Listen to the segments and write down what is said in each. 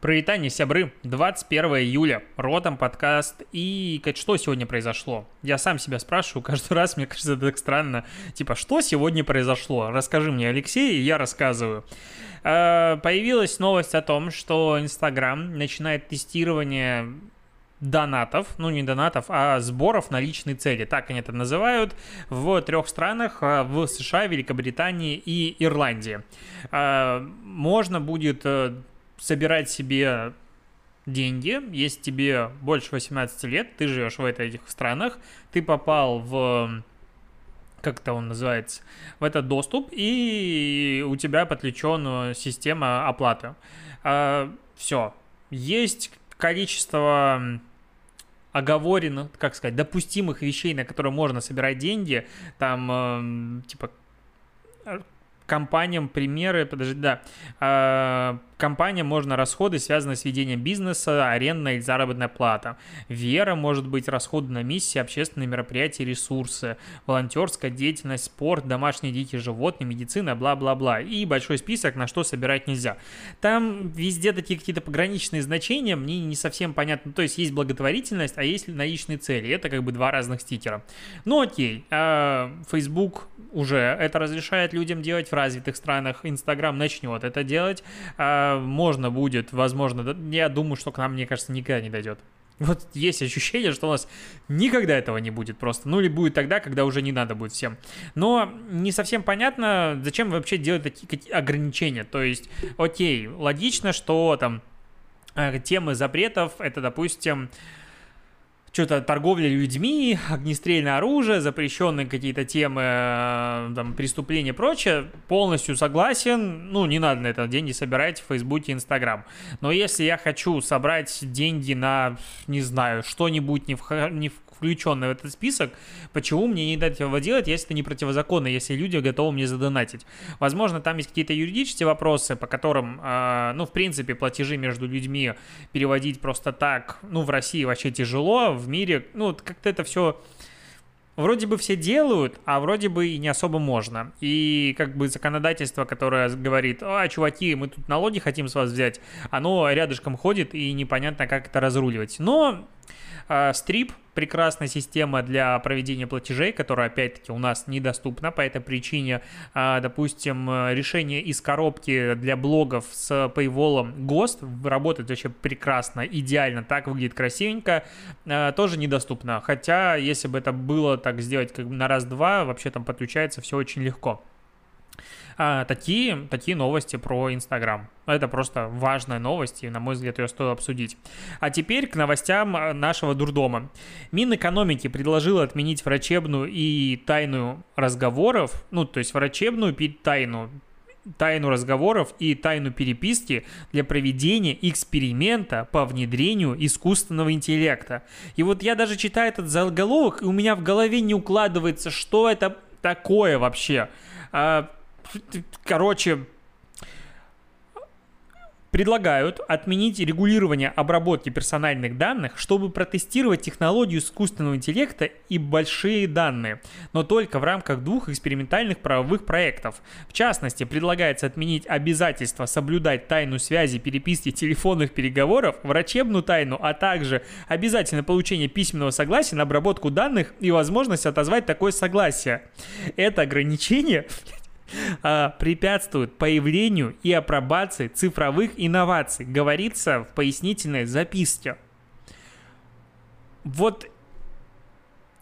Привет, сябры! 21 июля, «Ротом» подкаст. И что сегодня произошло? Я сам себя спрашиваю каждый раз, мне кажется, это так странно. Что сегодня произошло? Расскажи мне, Алексей, и я рассказываю. Появилась новость о том, что Инстаграм начинает тестирование донатов, не донатов, а сборов на личные цели, так они это называют, в 3 странах, в США, Великобритании и Ирландии. Можно будет собирать себе деньги, если тебе больше 18 лет, ты живешь в этих странах, ты попал в... в этот доступ, и у тебя подключена система оплаты. Все. Есть количество оговоренных, допустимых вещей, на которые можно собирать деньги, компаниям компаниям можно расходы, связанные с ведением бизнеса, арендная или заработная плата. Вера может быть расходы на миссии, общественные мероприятия, ресурсы, волонтерская деятельность, спорт, домашние дикие животные, медицина, бла-бла-бла. И большой список, на что собирать нельзя. Там везде такие какие-то пограничные значения, мне не совсем понятно. То есть есть благотворительность, а есть наличные цели. Это 2 разных стикера. Окей, Facebook уже это разрешает людям делать в развитых странах, Инстаграм начнет это делать, можно будет, возможно, я думаю, что к нам, мне кажется, никогда не дойдет. Есть ощущение, что у нас никогда этого не будет просто, или будет тогда, когда уже не надо будет всем. Но не совсем понятно, зачем вообще делать такие ограничения, то есть, окей, логично, что темы запретов, это, допустим, торговля людьми, огнестрельное оружие, запрещенные какие-то темы, преступления и прочее, полностью согласен, не надо на это деньги собирать в Фейсбуке и Инстаграм. Но если я хочу собрать деньги на, что-нибудь не включенное в этот список, почему мне не дать его делать, если это не противозаконно, если люди готовы мне задонатить? Возможно, там есть какие-то юридические вопросы, по которым, в принципе, платежи между людьми переводить просто так, в России вообще тяжело, в мире, это все... Вроде бы все делают, а вроде бы и не особо можно. И законодательство, которое говорит, чуваки, мы тут налоги хотим с вас взять, оно рядышком ходит и непонятно, как это разруливать. Но Stripe – прекрасная система для проведения платежей, которая, опять-таки, у нас недоступна по этой причине. Допустим, решение из коробки для блогов с Paywall Ghost работает вообще прекрасно, идеально, так выглядит красивенько, тоже недоступно. Хотя, если бы это было так сделать на раз-два, вообще подключается все очень легко. Такие новости про Инстаграм. Это просто важная новость, и, на мой взгляд, ее стоило обсудить. А теперь к новостям нашего дурдома. Минэкономики предложила отменить врачебную и тайну разговоров, врачебную и тайну разговоров и тайну переписки для проведения эксперимента по внедрению искусственного интеллекта. И я даже читаю этот заголовок, и у меня в голове не укладывается, что это такое вообще. Предлагают отменить регулирование обработки персональных данных, чтобы протестировать технологию искусственного интеллекта и большие данные, но только в рамках 2 экспериментальных правовых проектов. В частности, предлагается отменить обязательство соблюдать тайну связи, переписки, телефонных переговоров, врачебную тайну, а также обязательно получение письменного согласия на обработку данных и возможность отозвать такое согласие. Это ограничение препятствует появлению и апробации цифровых инноваций, говорится в пояснительной записке.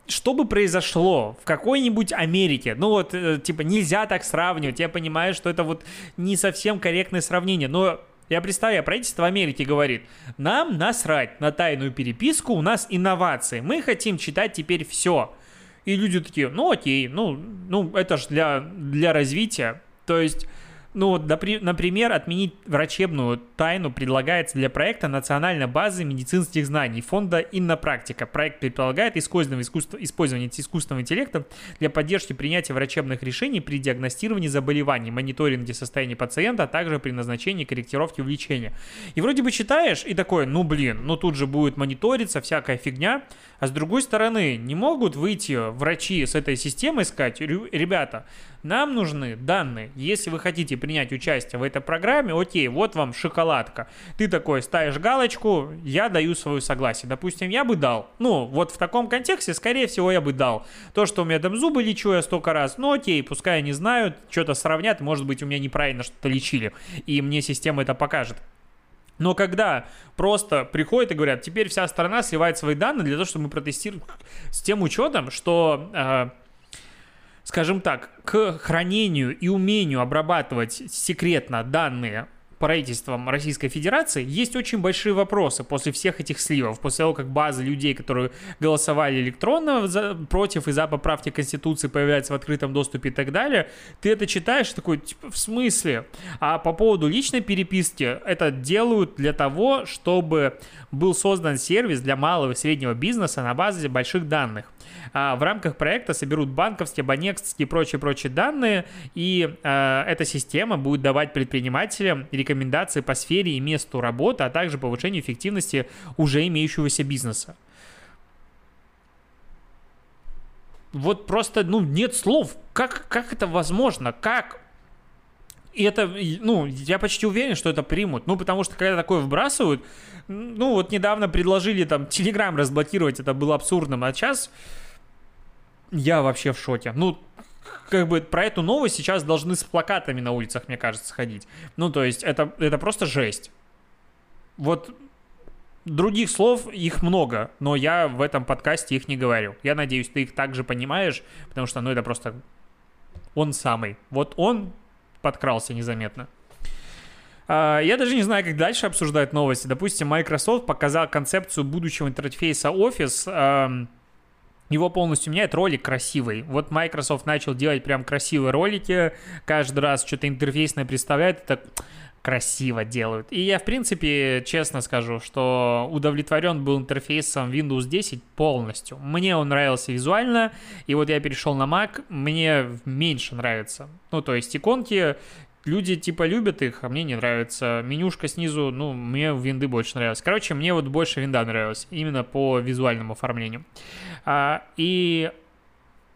Что бы произошло в какой-нибудь Америке? Нельзя так сравнивать. Я понимаю, что это не совсем корректное сравнение, но я представляю, правительство Америки говорит, нам насрать на тайную переписку, у нас инновации, мы хотим читать теперь все. И люди такие, окей, это же для развития. То есть, Ну, например, отменить врачебную тайну предлагается для проекта «Национальная база медицинских знаний» фонда «Иннопрактика». Проект предполагает использование искусственного интеллекта для поддержки принятия врачебных решений при диагностировании заболеваний, мониторинге состояния пациента, а также при назначении корректировки в лечении. И вроде бы читаешь и такое, ну блин, ну тут же будет мониториться всякая фигня. А с другой стороны, не могут выйти врачи с этой системой и сказать: ребята, нам нужны данные, если вы хотите принять участие в этой программе, окей, вот вам шоколадка. Ты такой ставишь галочку, я даю свое согласие. Допустим, я бы дал. Ну, вот в таком контексте, скорее всего, я бы дал. То, что у меня там зубы лечу я столько раз, ну окей, пускай они знают, что-то сравнят, может быть, у меня неправильно что-то лечили, и мне система это покажет. Но когда просто приходят и говорят: теперь вся страна сливает свои данные для того, чтобы мы протестировали, с тем учетом, что... скажем так, к хранению и умению обрабатывать секретно данные правительством Российской Федерации есть очень большие вопросы после всех этих сливов, после того, как база людей, которые голосовали электронно против и за поправки Конституции, появляется в открытом доступе и так далее. Ты это читаешь такой, типа, в смысле? А по поводу личной переписки, это делают для того, чтобы был создан сервис для малого и среднего бизнеса на базе больших данных. В рамках проекта соберут банковские, абонентские и прочие данные, и эта система будет давать предпринимателям рекомендации по сфере и месту работы, а также повышению эффективности уже имеющегося бизнеса. Вот просто, ну, нет слов. Как это возможно? Как? И это, ну, я почти уверен, что это примут. Ну, потому что, когда такое вбрасывают, ну, вот недавно предложили там Telegram разблокировать, это было абсурдным, а сейчас я вообще в шоке. Ну, как бы про эту новость сейчас должны с плакатами на улицах, мне кажется, ходить. Ну, то есть, это просто жесть. Вот других слов, их много, но я в этом подкасте их не говорю. Я надеюсь, ты их также понимаешь, потому что, ну, это просто он самый. Вот он подкрался незаметно. Я даже не знаю, как дальше обсуждать новости. Допустим, Microsoft показал концепцию будущего интерфейса Office. Его полностью меняет, ролик красивый. Вот Microsoft начал делать прям красивые ролики. Каждый раз что-то интерфейсное представляет, это красиво делают. И я, в принципе, честно скажу, что удовлетворен был интерфейсом Windows 10 полностью. Мне он нравился визуально, и вот я перешел на Mac, мне меньше нравится. Ну, то есть иконки, люди типа любят их, а мне не нравится. Менюшка снизу, ну, мне винды больше нравилась. Короче, мне вот больше винда нравилась, именно по визуальному оформлению. И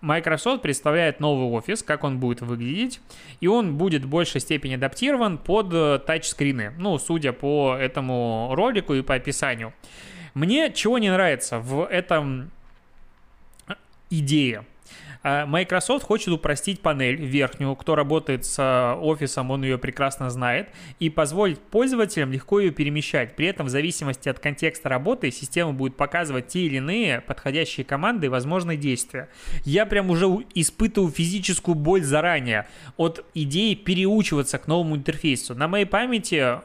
Microsoft представляет новый офис, как он будет выглядеть, и он будет в большей степени адаптирован под тачскрины, ну, судя по этому ролику и по описанию. Мне чего не нравится в этом идее? Microsoft хочет упростить панель верхнюю, кто работает с офисом, он ее прекрасно знает, и позволить пользователям легко ее перемещать. При этом в зависимости от контекста работы система будет показывать те или иные подходящие команды и возможные действия. Я прям уже испытываю физическую боль заранее от идеи переучиваться к новому интерфейсу. На моей памяти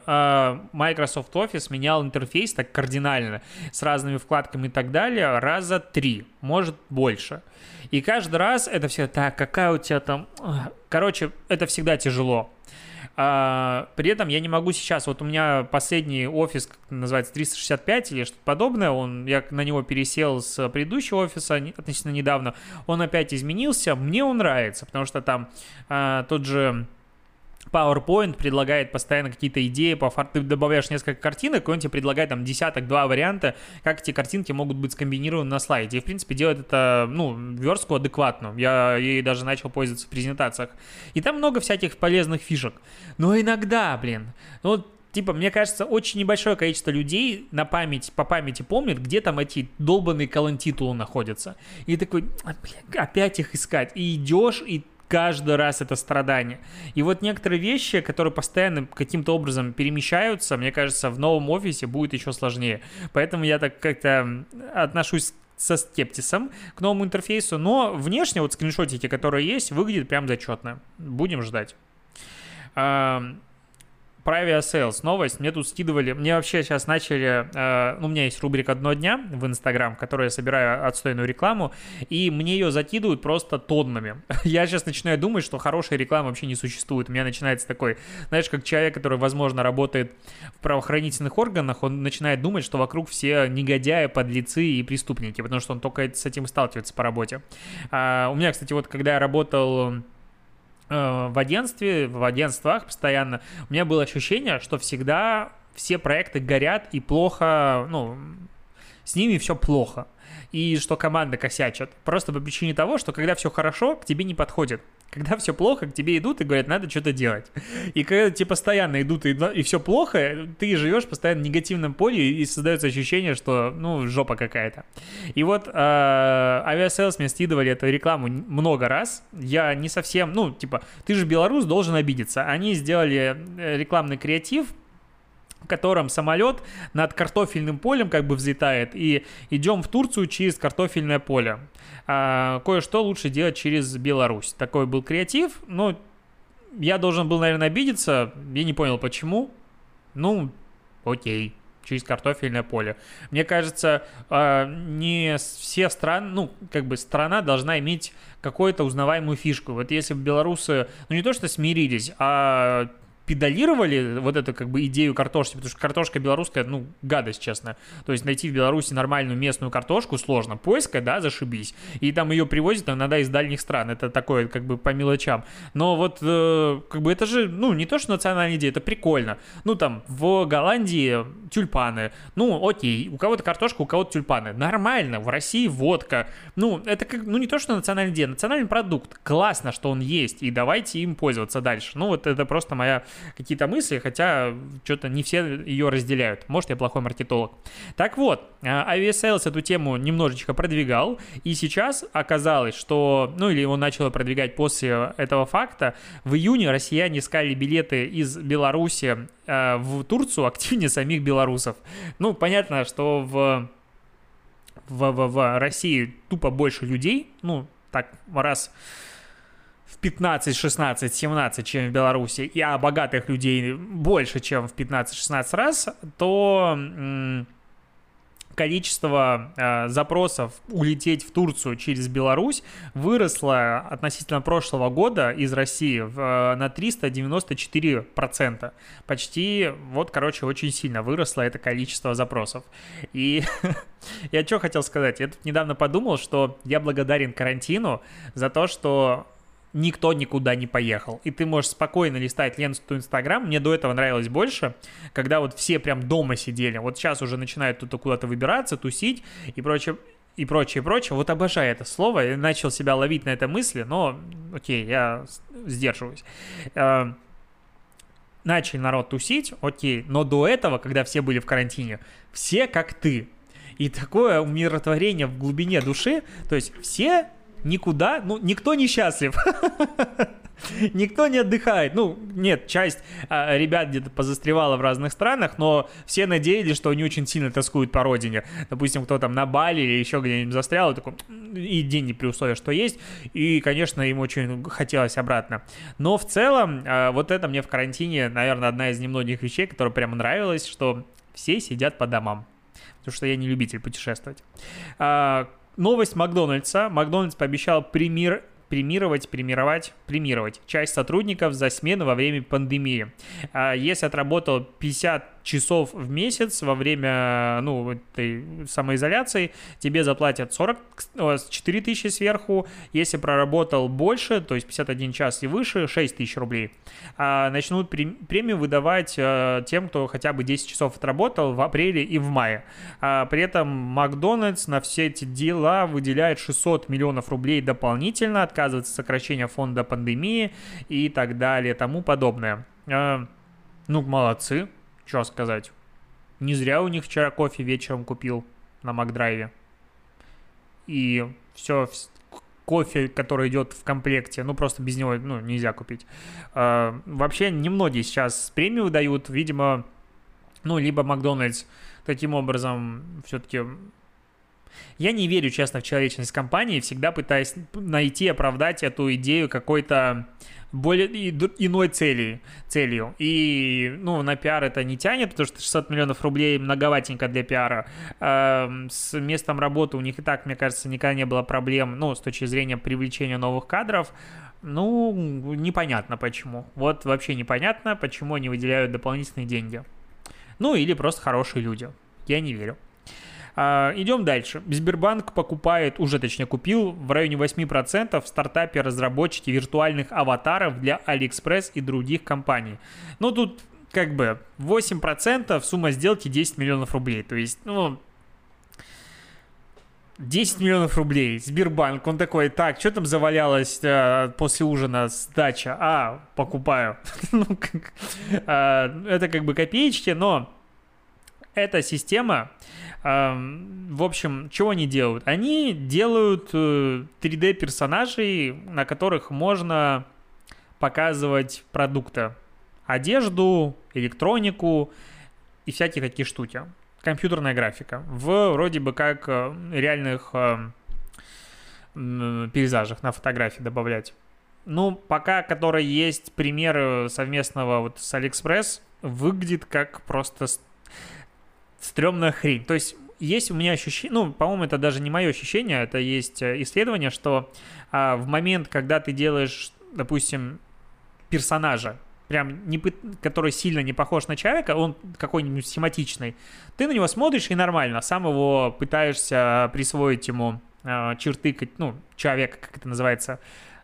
Microsoft Office менял интерфейс так кардинально, с разными вкладками и так далее, раза 3, может больше. И каждый раз это все так, какая у тебя там... Короче, это всегда тяжело. При этом я не могу сейчас... Вот у меня последний офис, как называется, 365 или что-то подобное. Я на него пересел с предыдущего офиса относительно недавно. Он опять изменился. Мне он нравится, потому что там тот же... PowerPoint предлагает постоянно какие-то идеи, ты добавляешь несколько картинок, и он тебе предлагает там десяток-два варианта, как эти картинки могут быть скомбинированы на слайде. И, в принципе, делает это, ну, верстку адекватную. Я ей даже начал пользоваться в презентациях. И там много всяких полезных фишек. Но иногда, блин, мне кажется, очень небольшое количество людей по памяти помнит, где там эти долбанные колонн-титулы находятся. И такой, опять их искать. И идешь, и каждый раз это страдание. И вот некоторые вещи, которые постоянно каким-то образом перемещаются, мне кажется, в новом офисе будет еще сложнее. Поэтому я так как-то отношусь со скептисом к новому интерфейсу. Но внешне вот скриншотики, которые есть, выглядят прям зачетно. Будем ждать. про Aviasales новость. Мне тут скидывали, мне вообще сейчас начали, у меня есть рубрика «Дно дня» в Инстаграм, в которой я собираю отстойную рекламу, и мне ее закидывают просто тоннами. Я сейчас начинаю думать, что хорошей рекламы вообще не существует. У меня начинается такой, знаешь, как человек, который, возможно, работает в правоохранительных органах, он начинает думать, что вокруг все негодяи, подлецы и преступники, потому что он только с этим сталкивается по работе. У меня, кстати, вот когда я работал в агентстве, в агентствах постоянно, у меня было ощущение, что всегда все проекты горят и плохо, с ними все плохо. И что команда косячит. Просто по причине того, что когда все хорошо, к тебе не подходит. Когда все плохо, к тебе идут и говорят, надо что-то делать. И когда тебе постоянно идут и все плохо, ты живешь постоянно в негативном поле, и создается ощущение, что, жопа какая-то. И вот Aviasales мне скидывали эту рекламу много раз. Я не совсем, ты же белорус, должен обидеться. Они сделали рекламный креатив, в котором самолет над картофельным полем как бы взлетает, и идем в Турцию через картофельное поле. Кое-что лучше делать через Беларусь. Такой был креатив, я должен был, наверное, обидеться, я не понял, почему. Окей, через картофельное поле. Мне кажется, не все страны, страна должна иметь какую-то узнаваемую фишку. Вот если бы белорусы, не то что смирились, а педалировали вот эту идею картошки, потому что картошка белорусская, гадость, честно. То есть найти в Беларуси нормальную местную картошку сложно. Поиска, да, зашибись. И там ее привозят иногда из дальних стран. Это такое, по мелочам. Но вот, это же, не то что национальная идея, это прикольно. В Голландии тюльпаны. Окей, у кого-то картошка, у кого-то тюльпаны. Нормально, в России водка. Это не то что национальная идея, национальный продукт. Классно, что он есть, и давайте им пользоваться дальше. Это просто моя какие-то мысли, хотя что-то не все ее разделяют. Может, я плохой маркетолог. Так вот, Aviasales эту тему немножечко продвигал, и сейчас оказалось, что, он начал ее продвигать после этого факта. В июне россияне искали билеты из Беларуси в Турцию активнее самих белорусов. Понятно, что в России тупо больше людей, раз в 15, 16, 17, чем в Беларуси, и богатых людей больше, чем в 15-16 раз, то количество запросов улететь в Турцию через Беларусь выросло относительно прошлого года из России на 394%. Почти, очень сильно выросло это количество запросов. И я что хотел сказать? Я тут недавно подумал, что я благодарен карантину за то, что никто никуда не поехал. И ты можешь спокойно листать ленту Инстаграм. Мне до этого нравилось больше, когда все прям дома сидели. Вот сейчас уже начинают тут куда-то выбираться, тусить и прочее, и прочее, и прочее. Вот обожаю это слово. Я начал себя ловить на этой мысли, но окей, я сдерживаюсь. Начали народ тусить, окей. Но до этого, когда все были в карантине, все как ты. И такое умиротворение в глубине души. То есть все никуда, никто не счастлив, никто не отдыхает. Нет, часть ребят где-то позастревала в разных странах, но все надеялись, что они очень сильно тоскуют по родине. Допустим, кто там на Бали или еще где-нибудь застрял, такой, и деньги при условии, что есть. И, конечно, им очень хотелось обратно. Но в целом, вот это мне в карантине, наверное, одна из немногих вещей, которая прямо нравилась, что все сидят по домам. Потому что я не любитель путешествовать. Новость Макдональдса. Макдональдс пообещал премировать часть сотрудников за смену во время пандемии. Если отработал 50 часов в месяц во время этой самоизоляции, тебе заплатят 44 тысячи сверху. Если проработал больше, то есть 51 час и выше, 6 тысяч рублей. Начнут премию выдавать тем, кто хотя бы 10 часов отработал в апреле и в мае. При этом Макдональдс на все эти дела выделяет 600 миллионов рублей дополнительно, отказывается от сокращения фонда пандемии и так далее, тому подобное. Молодцы. Что сказать? Не зря у них вчера кофе вечером купил на Макдрайве. И все, кофе, который идет в комплекте, просто без него, нельзя купить. Вообще немногие сейчас премию дают, видимо, либо Макдональдс таким образом все-таки Я не верю, честно, в человечность компании, всегда пытаюсь найти, оправдать эту идею какой-то более иной целью. И, на пиар это не тянет, потому что 600 миллионов рублей многоватенько для пиара. С местом работы у них и так, мне кажется, никогда не было проблем, с точки зрения привлечения новых кадров. Непонятно почему. Вот вообще непонятно, почему они выделяют дополнительные деньги. Или просто хорошие люди. Я не верю. Идем дальше. Сбербанк купил в районе 8% в стартапе разработчики виртуальных аватаров для AliExpress и других компаний. 8% сумма сделки 10 миллионов рублей. То есть, 10 миллионов рублей. Сбербанк, он такой, так, что там завалялось после ужина сдача? Покупаю. Это копеечки, но эта система, в общем, чего они делают? Они делают 3D-персонажей, на которых можно показывать продукты. Одежду, электронику и всякие такие штуки. Компьютерная графика. Вроде бы как реальных пейзажах на фотографии добавлять. Пока который есть пример совместного с AliExpress, выглядит как просто стрёмная хрень. То есть есть у меня ощущение, по-моему, это даже не мое ощущение, это есть исследование, что в момент, когда ты делаешь, допустим, персонажа, который сильно не похож на человека, он какой-нибудь схематичный, ты на него смотришь и нормально, сам его пытаешься присвоить ему черты, человека, как это называется,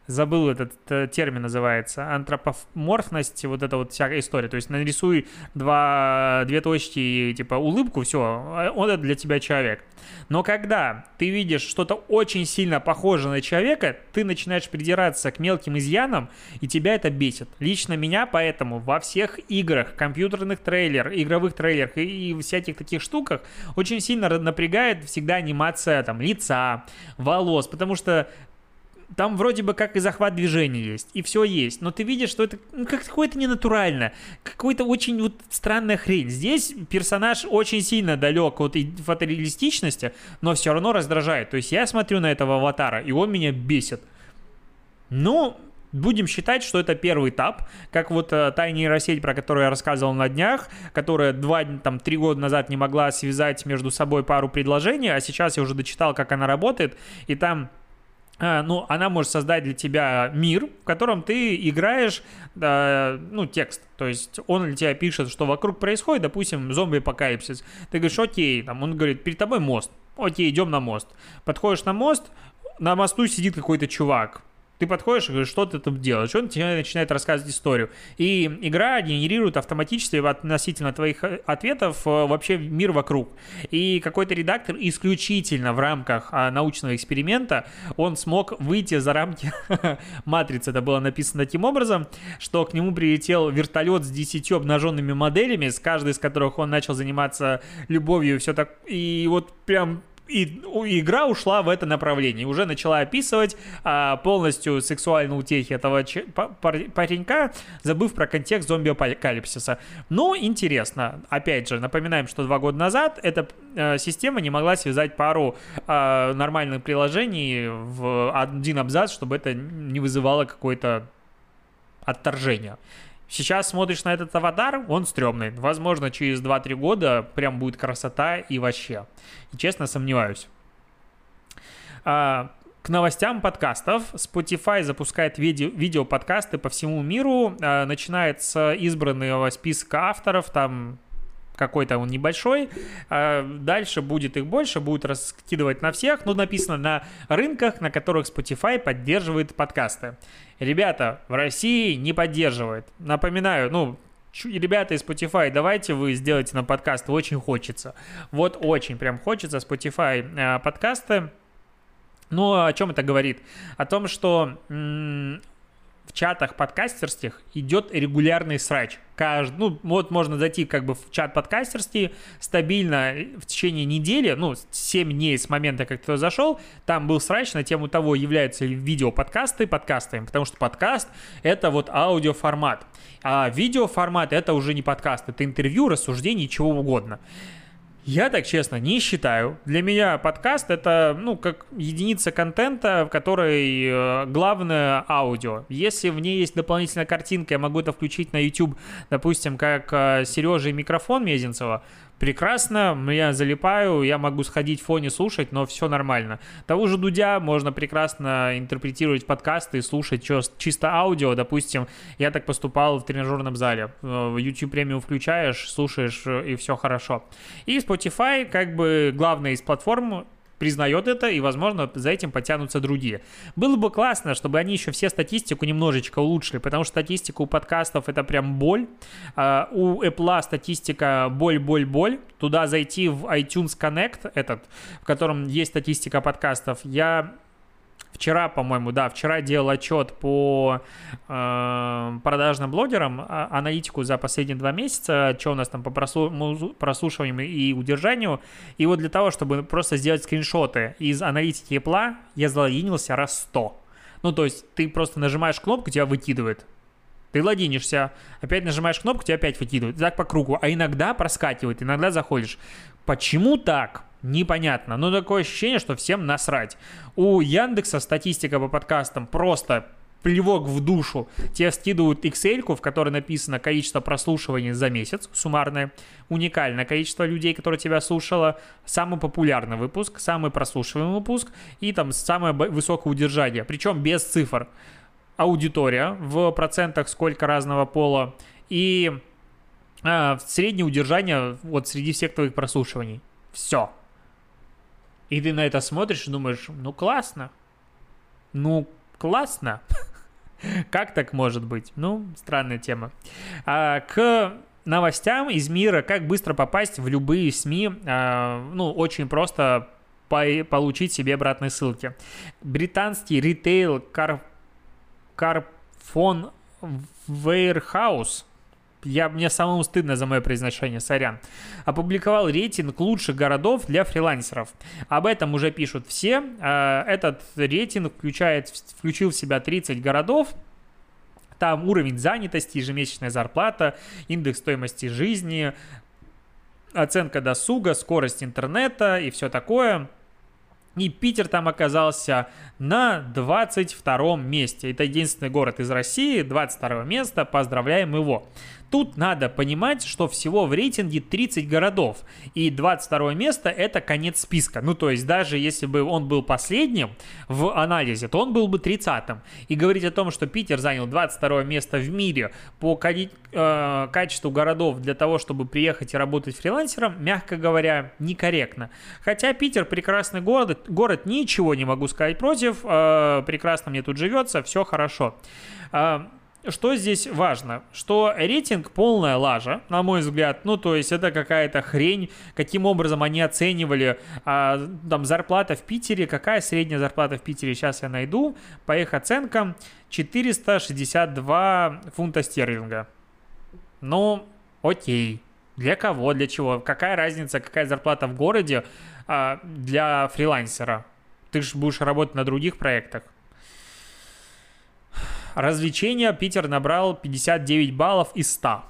забыл этот термин, называется антропоморфность, вот эта вот вся история. То есть нарисуй две точки и улыбку, все, он это для тебя человек. Но когда ты видишь что-то очень сильно похожее на человека, ты начинаешь придираться к мелким изъянам, и тебя это бесит. Лично меня поэтому во всех играх, компьютерных трейлерах, игровых трейлерах и всяких таких штуках очень сильно напрягает всегда анимация лица, волос, потому что там вроде бы как и захват движения есть, и все есть, но ты видишь, что это какое-то ненатурально, какой-то очень странная хрень. Здесь персонаж очень сильно далек от фотореалистичности, но все равно раздражает. То есть я смотрю на этого аватара, и он меня бесит. Будем считать, что это первый этап, как та нейросеть, про которую я рассказывал на днях, которая 3 года назад не могла связать между собой пару предложений, а сейчас я уже дочитал, как она работает, и там... она может создать для тебя мир, в котором ты играешь, текст. То есть он для тебя пишет, что вокруг происходит, допустим, зомби-апокалипсис. Ты говоришь, окей, он говорит, перед тобой мост. Окей, идем на мост. Подходишь на мост, на мосту сидит какой-то чувак. Ты подходишь и говоришь, что ты тут делаешь? Он тебе начинает рассказывать историю. И игра генерирует автоматически относительно твоих ответов вообще мир вокруг. И какой-то редактор исключительно в рамках научного эксперимента, он смог выйти за рамки матрицы. Это было написано таким образом, что к нему прилетел вертолет с 10 обнаженными моделями, с каждой из которых он начал заниматься любовью и все так. И И игра ушла в это направление, уже начала описывать полностью сексуальные утехи этого паренька, забыв про контекст зомби-апокалипсиса. Интересно, опять же, напоминаем, что 2 года назад эта система не могла связать пару нормальных приложений в один абзац, чтобы это не вызывало какое-то отторжение. Сейчас смотришь на этот аватар, он стрёмный. Возможно, через 2-3 года прям будет красота и вообще. И честно, сомневаюсь. К новостям подкастов. Spotify запускает видеоподкасты по всему миру. Начинает с избранного списка авторов, там... какой-то он небольшой, дальше будет их больше, будет раскидывать на всех, написано на рынках, на которых Spotify поддерживает подкасты. Ребята, в России не поддерживает. Напоминаю, ребята из Spotify, давайте вы сделаете нам подкасты, очень хочется. Вот очень прям хочется Spotify подкасты. О чем это говорит? О том, что... в чатах подкастерских идет регулярный срач. Можно зайти в чат подкастерский стабильно в течение недели, 7 дней с момента, как ты зашел, там был срач на тему того, являются ли видеоподкасты подкастами, потому что подкаст — это аудиоформат, а видеоформат — это уже не подкаст, это интервью, рассуждение, чего угодно. Я так честно не считаю. Для меня подкаст — это, ну, как единица контента, в которой главное аудио. Если в ней есть дополнительная картинка, я могу это включить на YouTube, допустим, как Сережа и микрофон Мезенцева. Прекрасно, я залипаю, я могу сходить в фоне слушать, но все нормально. Того же Дудя можно прекрасно интерпретировать подкасты и слушать чисто аудио. Допустим, я так поступал в тренажерном зале. YouTube премиум включаешь, слушаешь, и все хорошо. И Spotify, как бы главная из платформ, признает это, и, возможно, за этим подтянутся другие. Было бы классно, чтобы они еще все статистику немножечко улучшили, потому что статистика у подкастов — это прям боль. У Apple статистика боль. Туда зайти в iTunes Connect, этот, в котором есть статистика подкастов, я... Вчера делал отчет по продажным блогерам, аналитику за последние 2 месяца, что у нас там по прослушиванию и удержанию. И вот для того, чтобы просто сделать скриншоты из аналитики Apple, я залогинился раз 100. Ну, то есть ты просто нажимаешь кнопку, тебя выкидывает. Ты логинишься, опять нажимаешь кнопку, тебя опять выкидывает. Так по кругу. А иногда проскакивает, иногда заходишь. Почему так? Непонятно, но такое ощущение, что всем насрать. У Яндекса статистика по подкастам просто плевок в душу. Тебе скидывают Excel-ку, в которой написано количество прослушиваний за месяц, суммарное, уникальное количество людей, которые тебя слушало, самый популярный выпуск, самый прослушиваемый выпуск и там самое высокое удержание, причем без цифр. Аудитория в процентах, сколько разного пола и среднее удержание вот среди всех твоих прослушиваний. Все. И ты на это смотришь и думаешь, ну классно, как так может быть? Ну, странная тема. К новостям из мира, как быстро попасть в любые СМИ, ну, очень просто получить себе обратные ссылки. Британский ритейл Carphone Warehouse, мне самому стыдно за мое произношение, сорян, опубликовал рейтинг лучших городов для фрилансеров. Об этом уже пишут все. Этот рейтинг включил в себя 30 городов. Там уровень занятости, ежемесячная зарплата, индекс стоимости жизни, оценка досуга, скорость интернета и все такое. И Питер там оказался на 22-м месте. Это единственный город из России, 22-го места, поздравляем его. Тут надо понимать, что всего в рейтинге 30 городов, и 22-е место — это конец списка. Ну, то есть даже если бы он был последним в анализе, то он был бы 30-м. И говорить о том, что Питер занял 22-е место в мире по качеству городов для того, чтобы приехать и работать фрилансером, мягко говоря, некорректно. Хотя Питер — прекрасный город, ничего не могу сказать против, прекрасно мне тут живется, все хорошо. Что здесь важно? Что рейтинг полная лажа, на мой взгляд. Ну, то есть это какая-то хрень. Каким образом они оценивали там зарплата в Питере? Какая средняя зарплата в Питере? Сейчас я найду. По их оценкам 462 фунта стерлинга. Ну, окей. Для кого? Для чего? Какая разница, какая зарплата в городе для фрилансера? Ты же будешь работать на других проектах. Развлечения Питер набрал 59 баллов из 100.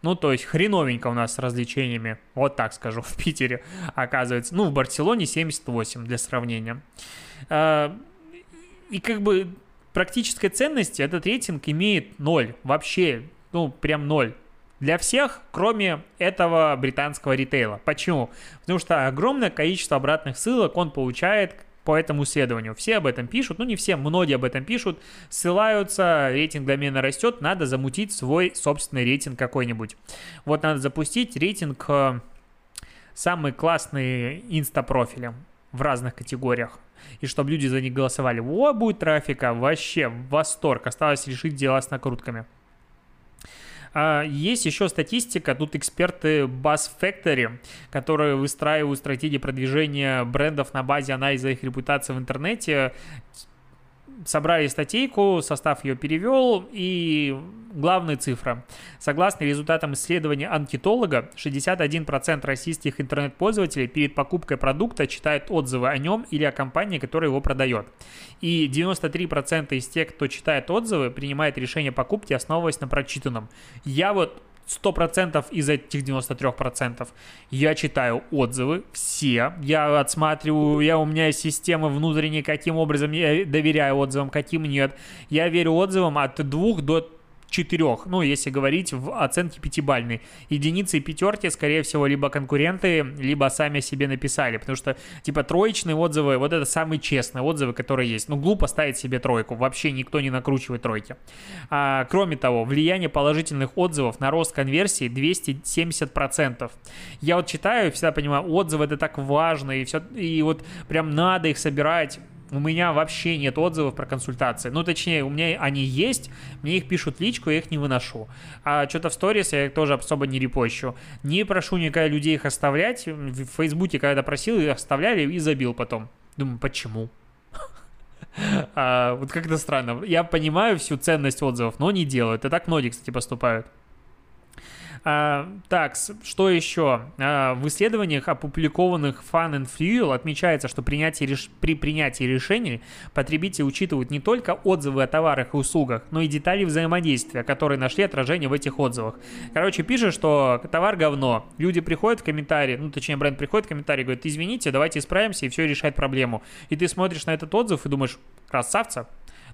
Ну, то есть хреновенько у нас с развлечениями. Вот так скажу, в Питере, оказывается. Ну, в Барселоне 78 для сравнения. И как бы практической ценности этот рейтинг имеет 0. Вообще, ну, прям 0. Для всех, кроме этого британского ритейла. Почему? Потому что огромное количество обратных ссылок он получает по этому исследованию. Все об этом пишут, ну не все, многие об этом пишут, ссылаются, рейтинг домена растет, надо замутить свой собственный рейтинг какой-нибудь. Вот надо запустить рейтинг самые классные инстапрофили в разных категориях. И чтобы люди за них голосовали. О, будет трафика, вообще восторг. Осталось решить дела с накрутками. Есть еще статистика, тут эксперты Buzz Factory, которые выстраивают стратегии продвижения брендов на базе анализа их репутации в интернете, собрали статейку, состав ее перевел, и главная цифра. Согласно результатам исследования анкетолога, 61% российских интернет-пользователей перед покупкой продукта читают отзывы о нем или о компании, которая его продает. И 93% из тех, кто читает отзывы, принимает решение покупки, основываясь на прочитанном. Я вот 100% из этих 93% я читаю отзывы, все, я отсматриваю, у меня есть системы внутренние, каким образом я доверяю отзывам, каким нет. Я верю отзывам от 2 до 4, ну, если говорить в оценке 5-бальной. Единицы и пятерки, скорее всего, либо конкуренты, либо сами себе написали, потому что, типа, троечные отзывы, вот это самые честные отзывы, которые есть. Ну, глупо ставить себе тройку, вообще никто не накручивает тройки. Кроме того, влияние положительных отзывов на рост конверсии 270%. Я вот читаю, всегда понимаю, отзывы — это так важно, и все, и вот прям надо их собирать. У меня вообще нет отзывов про консультации. Ну, точнее, у меня они есть, мне их пишут личку, я их не выношу. А что-то в сторис я их тоже особо не репощу. Не прошу никогда людей их оставлять. В Фейсбуке когда-то просил, их оставляли и забил потом. Думаю, почему? Вот как-то странно. Я понимаю всю ценность отзывов, но не делают. И так многие, кстати, поступают. Так, что еще? В исследованиях, опубликованных Fun and Fuel, отмечается, что при принятии решений потребители учитывают не только отзывы о товарах и услугах, но и детали взаимодействия, которые нашли отражение в этих отзывах. Короче, пишет, что товар говно. Люди приходят в комментарии, ну, точнее, бренд приходит в комментарии, говорит, извините, давайте исправимся, и все решает проблему. И ты смотришь на этот отзыв и думаешь, красавца.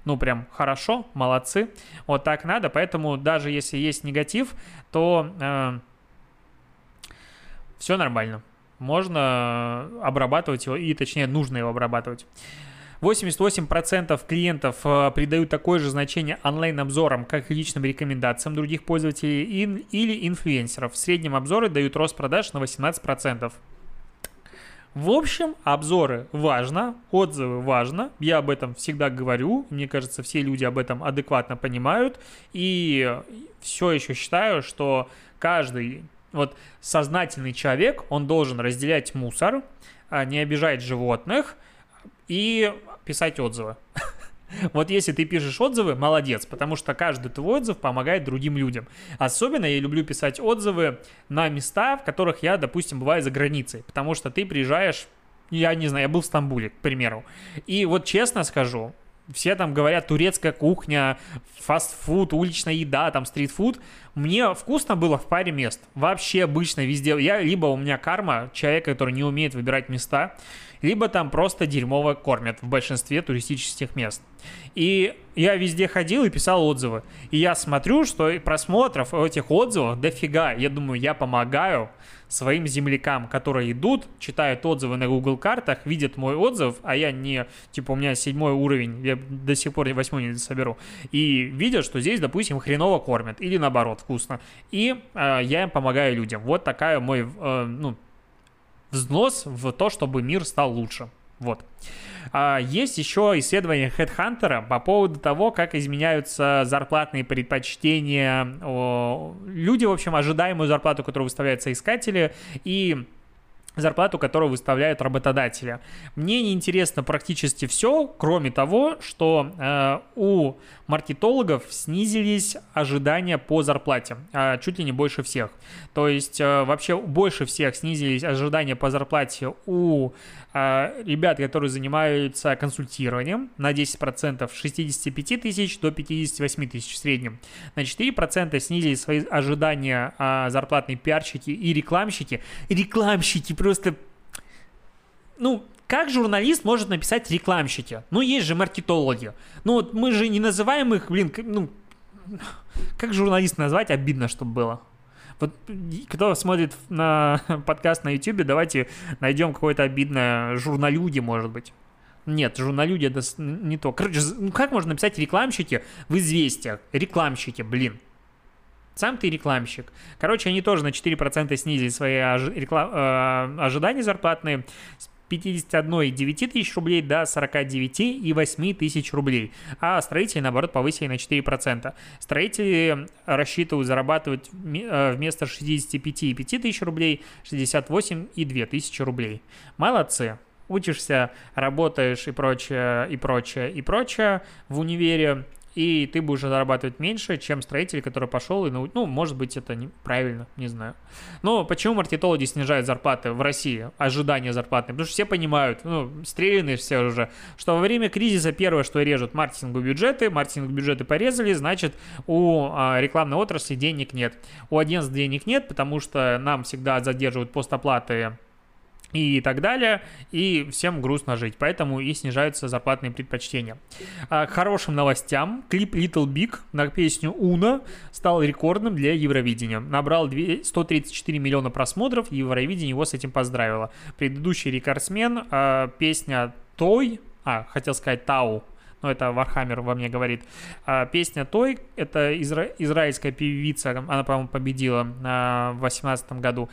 Ну, прям хорошо, молодцы, вот так надо, поэтому даже если есть негатив, то все нормально, можно обрабатывать его, и точнее нужно его обрабатывать. 88% клиентов придают такое же значение онлайн-обзорам, как и личным рекомендациям других пользователей или инфлюенсеров. В среднем обзоры дают рост продаж на 18%. В общем, обзоры важно, отзывы важно, я об этом всегда говорю, мне кажется, все люди об этом адекватно понимают, и все еще считаю, что каждый вот сознательный человек, он должен разделять мусор, не обижать животных и писать отзывы. Вот если ты пишешь отзывы, молодец, потому что каждый твой отзыв помогает другим людям. Особенно я люблю писать отзывы на места, в которых я, допустим, бываю за границей, потому что ты приезжаешь, я не знаю, я был в Стамбуле, к примеру, и вот честно скажу, все там говорят турецкая кухня, фастфуд, уличная еда, там стритфуд. Мне вкусно было в паре мест. Вообще обычно везде. Я либо у меня карма человека, который не умеет выбирать места, либо там просто дерьмово кормят в большинстве туристических мест. И я везде ходил и писал отзывы. И я смотрю, что просмотров этих отзывов дофига. Я думаю, я помогаю своим землякам, которые идут, читают отзывы на Google картах, видят мой отзыв, а я не, типа, у меня 7 уровень, я до сих пор 8 не соберу, и видят, что здесь, допустим, хреново кормят, или наоборот, вкусно, и я им помогаю людям. Вот такая мой, взнос в то, чтобы мир стал лучше. Вот. Есть еще исследование HeadHunter по поводу того, как изменяются зарплатные предпочтения. Люди, в общем, ожидаемую зарплату, которую выставляют соискатели, и зарплату, которую выставляют работодатели. Мне не интересно практически все, кроме того, что у маркетологов снизились ожидания по зарплате, чуть ли не больше всех. То есть вообще больше всех снизились ожидания по зарплате у ребят, которые занимаются консультированием, на 10%, с 65 тысяч до 58 тысяч в среднем. На 4% снизились свои ожидания зарплатные пиарщики и рекламщики. Рекламщики просто, ну, как журналист может написать рекламщики? Ну, есть же маркетологи. Ну, вот мы же не называем их, блин, ну, как журналист назвать? Обидно, чтобы было. Вот кто смотрит на подкаст на YouTube, давайте найдем какое-то обидное журналюги, может быть. Нет, журналюги — это не то. Короче, ну, как можно написать рекламщики в «Известиях»? Рекламщики, блин. Сам ты рекламщик. Короче, они тоже на 4% снизили свои ожидания зарплатные с 51,9 тысяч рублей до 49,8 тысяч рублей. А строители, наоборот, повысили на 4%. Строители рассчитывают зарабатывать вместо 65,5 тысяч рублей 68,2 тысячи рублей. Молодцы. Учишься, работаешь и прочее, и прочее, и прочее в универе. и ты будешь зарабатывать меньше, чем строитель, который пошел и ну, может быть, это неправильно, не знаю. Но почему маркетологи снижают зарплаты в России, ожидания зарплатные? Потому что все понимают, ну, стреляны все уже, что во время кризиса первое, что режут, маркетинговые бюджеты порезали, значит, у рекламной отрасли денег нет. У агентств денег нет, потому что нам всегда задерживают постоплаты и так далее, и всем грустно жить, поэтому и снижаются зарплатные предпочтения. К хорошим новостям: клип Little Big на песню «Уна» стал рекордным для Евровидения. Набрал 134 миллиона просмотров, и Евровидение его с этим поздравило. Предыдущий рекордсмен, песня «Toy», хотел сказать «Тау», но это Вархаммер во мне говорит. Песня Toy, это израильская певица, она, по-моему, победила в 2018 году.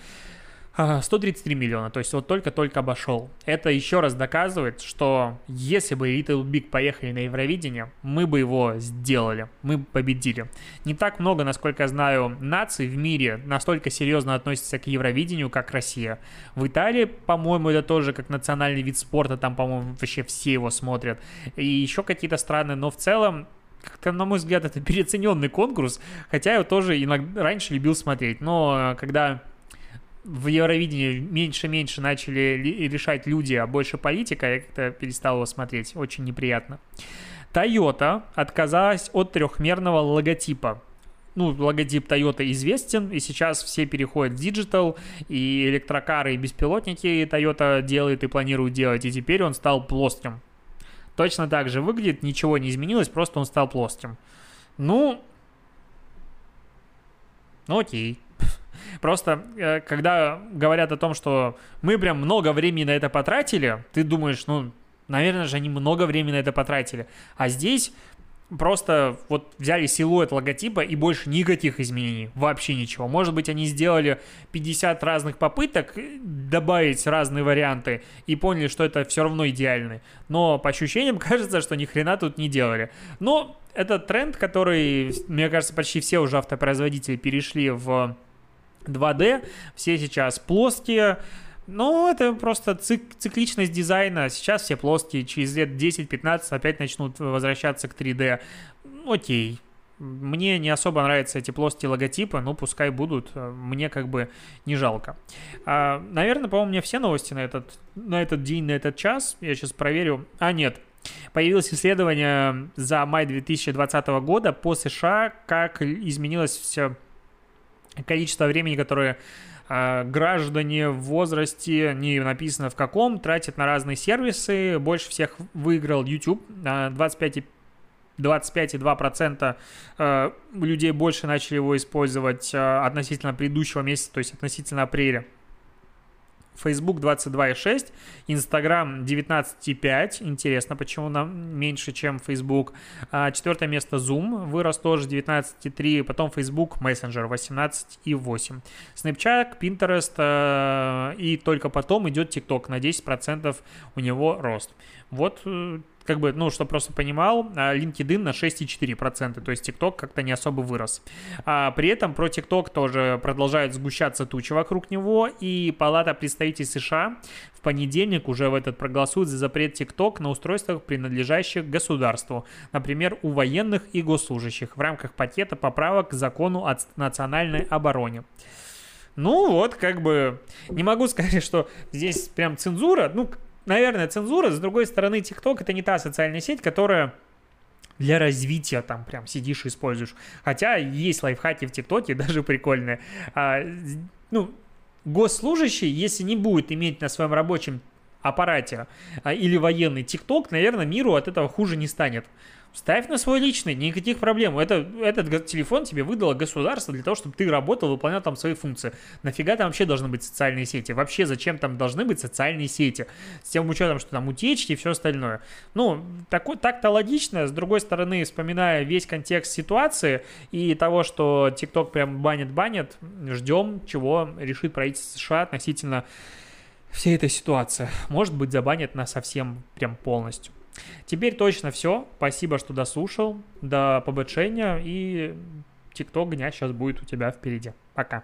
133 миллиона, то есть вот только-только обошел. Это еще раз доказывает, что если бы Little Big поехали на Евровидение, мы бы его сделали, мы бы победили. Не так много, насколько я знаю, наций в мире настолько серьезно относятся к Евровидению, как Россия. В Италии, по-моему, это тоже как национальный вид спорта, там, по-моему, вообще все его смотрят. И еще какие-то страны, но в целом, как-то, на мой взгляд, это переоцененный конкурс, хотя я его тоже иногда раньше любил смотреть, но когда в Евровидении меньше-меньше начали решать люди, а больше политика, я как-то перестал его смотреть. Очень неприятно. Toyota отказалась от трехмерного логотипа. Ну, логотип Toyota известен, и сейчас все переходят в диджитал, и электрокары, и беспилотники Toyota делает и планирует делать, и теперь он стал плоским. Точно так же выглядит, ничего не изменилось, просто он стал плоским. Ну окей. Просто, когда говорят о том, что мы прям много времени на это потратили, ты думаешь, ну, наверное же, они много времени на это потратили. А здесь просто вот взяли силуэт логотипа и больше никаких изменений, вообще ничего. Может быть, они сделали 50 разных попыток добавить разные варианты и поняли, что это все равно идеальный. Но по ощущениям кажется, что ни хрена тут не делали. Но это тренд, который, мне кажется, почти все уже автопроизводители перешли в 2D, все сейчас плоские, но это просто цикличность дизайна, сейчас все плоские, через лет 10-15 опять начнут возвращаться к 3D, окей, мне не особо нравятся эти плоские логотипы, но пускай будут, мне как бы не жалко. Наверное, по-моему, у меня все новости на этот день, на этот час, я сейчас проверю, нет. Появилось исследование за май 2020 года по США, как изменилось все количество времени, которое граждане в возрасте, не написано в каком, тратят на разные сервисы. Больше всех выиграл YouTube. 25,2% людей больше начали его использовать относительно предыдущего месяца, то есть относительно апреля. Facebook 22,6%, Instagram 19,5%, интересно, почему нам меньше, чем Facebook. Четвертое место Zoom, вырос тоже 19,3%, потом Facebook Messenger 18,8%. Snapchat, Pinterest и только потом идет TikTok, на 10% у него рост. Вот, как бы, ну, чтобы просто понимал, LinkedIn на 6,4%, то есть TikTok как-то не особо вырос. При этом про TikTok тоже продолжают сгущаться тучи вокруг него, и Палата представителей США в понедельник уже в этот проголосует за запрет TikTok на устройствах, принадлежащих государству, например, у военных и госслужащих, в рамках пакета поправок к закону о национальной обороне. Ну вот, как бы, не могу сказать, что здесь прям цензура, ну, наверное, цензура. С другой стороны, TikTok — это не та социальная сеть, которая для развития там прям сидишь и используешь. Хотя есть лайфхаки в ТикТоке, даже прикольные. Госслужащий, если не будет иметь на своем рабочем аппарате или военный TikTok, наверное, миру от этого хуже не станет. Ставь на свой личный, никаких проблем. Этот телефон тебе выдало государство для того, чтобы ты работал, выполнял там свои функции. Нафига там вообще должны быть социальные сети? Вообще зачем там должны быть социальные сети? С тем учетом, что там утечки и все остальное. Ну, так-то логично. С другой стороны, вспоминая весь контекст ситуации и того, что TikTok прям банит-банит, ждем, чего решит правительство США относительно всей этой ситуации. Может быть, забанят нас совсем прям полностью. Теперь точно все. Спасибо, что дослушал. До побочения. И TikTok-гня сейчас будет у тебя впереди. Пока.